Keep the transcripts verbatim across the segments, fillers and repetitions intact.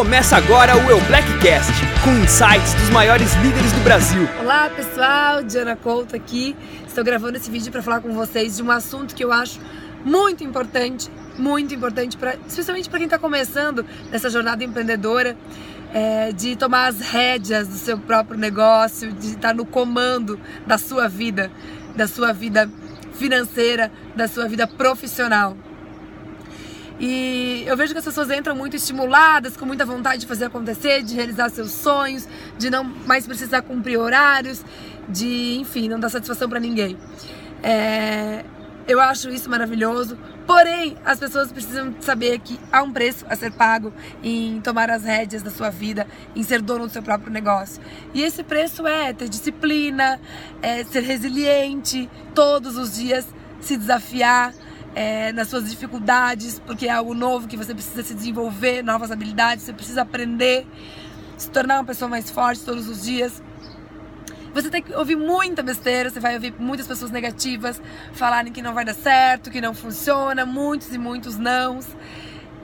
Começa agora o El Blackcast, com insights dos maiores líderes do Brasil. Olá pessoal, Diana Couto aqui. Estou gravando esse vídeo para falar com vocês de um assunto que eu acho muito importante, muito importante, pra, especialmente para quem está começando nessa jornada empreendedora, é, de tomar as rédeas do seu próprio negócio, de estar no comando da sua vida, da sua vida financeira, da sua vida profissional. E eu vejo que as pessoas entram muito estimuladas, com muita vontade de fazer acontecer, de realizar seus sonhos, de não mais precisar cumprir horários, de, enfim, não dar satisfação para ninguém. É, eu acho isso maravilhoso, porém, as pessoas precisam saber que há um preço a ser pago em tomar as rédeas da sua vida, em ser dono do seu próprio negócio. E esse preço é ter disciplina, é ser resiliente, todos os dias se desafiar, É, nas suas dificuldades, porque é algo novo que você precisa se desenvolver, novas habilidades, você precisa aprender, se tornar uma pessoa mais forte todos os dias. Você tem que ouvir muita besteira, você vai ouvir muitas pessoas negativas falarem que não vai dar certo, que não funciona, muitos e muitos nãos.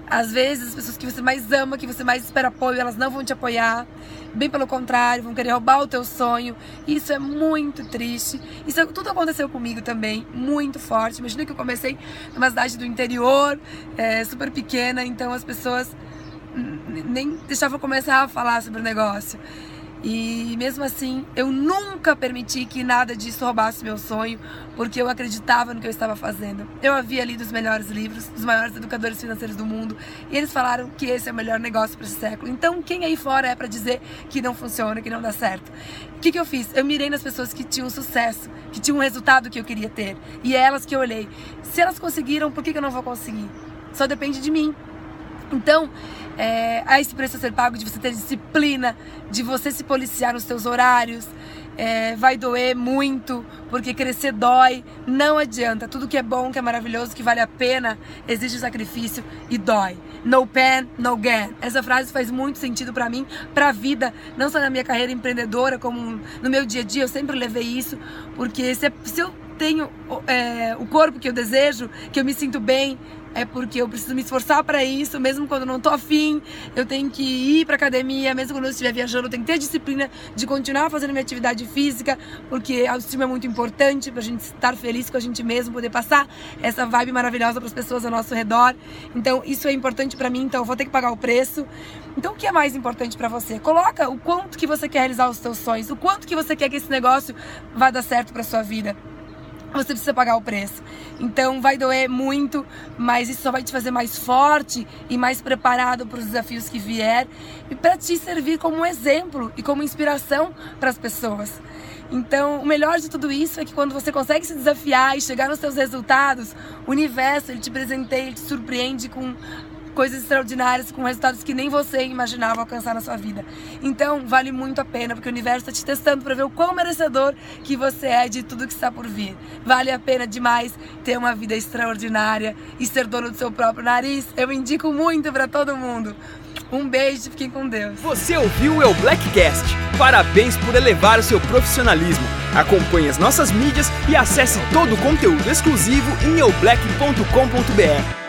Às vezes as pessoas que você mais ama, que você mais espera apoio, elas não vão te apoiar, bem pelo contrário, vão querer roubar o teu sonho. Isso é muito triste. Isso tudo aconteceu comigo também, muito forte. Imagina que eu comecei numa cidade do interior, é, super pequena, então as pessoas nem deixavam eu começar a falar sobre o negócio. E mesmo assim, eu nunca permiti que nada disso roubasse meu sonho, porque eu acreditava no que eu estava fazendo. Eu havia lido os melhores livros, dos maiores educadores financeiros do mundo, e eles falaram que esse é o melhor negócio para esse século. Então, quem aí fora é para dizer que não funciona, que não dá certo? O que, que eu fiz? Eu mirei nas pessoas que tinham sucesso, que tinham o resultado que eu queria ter. E é elas que eu olhei. Se elas conseguiram, por que, que eu não vou conseguir? Só depende de mim. Então, é, há esse preço a ser pago de você ter disciplina, de você se policiar nos seus horários. É, vai doer muito, porque crescer dói, não adianta. Tudo que é bom, que é maravilhoso, que vale a pena, exige um sacrifício e dói. No pain, no gain. Essa frase faz muito sentido pra mim, pra vida, não só na minha carreira empreendedora, como no meu dia a dia, eu sempre levei isso, porque se, se eu tenho é, o corpo que eu desejo, que eu me sinto bem, é porque eu preciso me esforçar para isso, mesmo quando eu não tô afim, eu tenho que ir pra academia, mesmo quando eu estiver viajando, eu tenho que ter disciplina de continuar fazendo minha atividade física, porque a autoestima é muito importante pra gente estar feliz com a gente mesmo, poder passar essa vibe maravilhosa pras pessoas ao nosso redor. Então, isso é importante pra mim, então eu vou ter que pagar o preço. Então, o que é mais importante pra você? Coloca o quanto que você quer realizar os seus sonhos, o quanto que você quer que esse negócio vá dar certo pra sua vida. Você precisa pagar o preço. Então vai doer muito, mas isso só vai te fazer mais forte e mais preparado para os desafios que vier e para te servir como um exemplo e como inspiração para as pessoas. Então, o melhor de tudo isso é que quando você consegue se desafiar e chegar nos seus resultados, o universo ele te presenteia, ele te surpreende com coisas extraordinárias, com resultados que nem você imaginava alcançar na sua vida. Então, vale muito a pena, porque o universo está te testando para ver o quão merecedor que você é de tudo que está por vir. Vale a pena demais ter uma vida extraordinária e ser dono do seu próprio nariz. Eu indico muito para todo mundo. Um beijo, fiquem com Deus. Você ouviu o El Blackcast. Parabéns por elevar o seu profissionalismo. Acompanhe as nossas mídias e acesse todo o conteúdo exclusivo em el black ponto com ponto b r.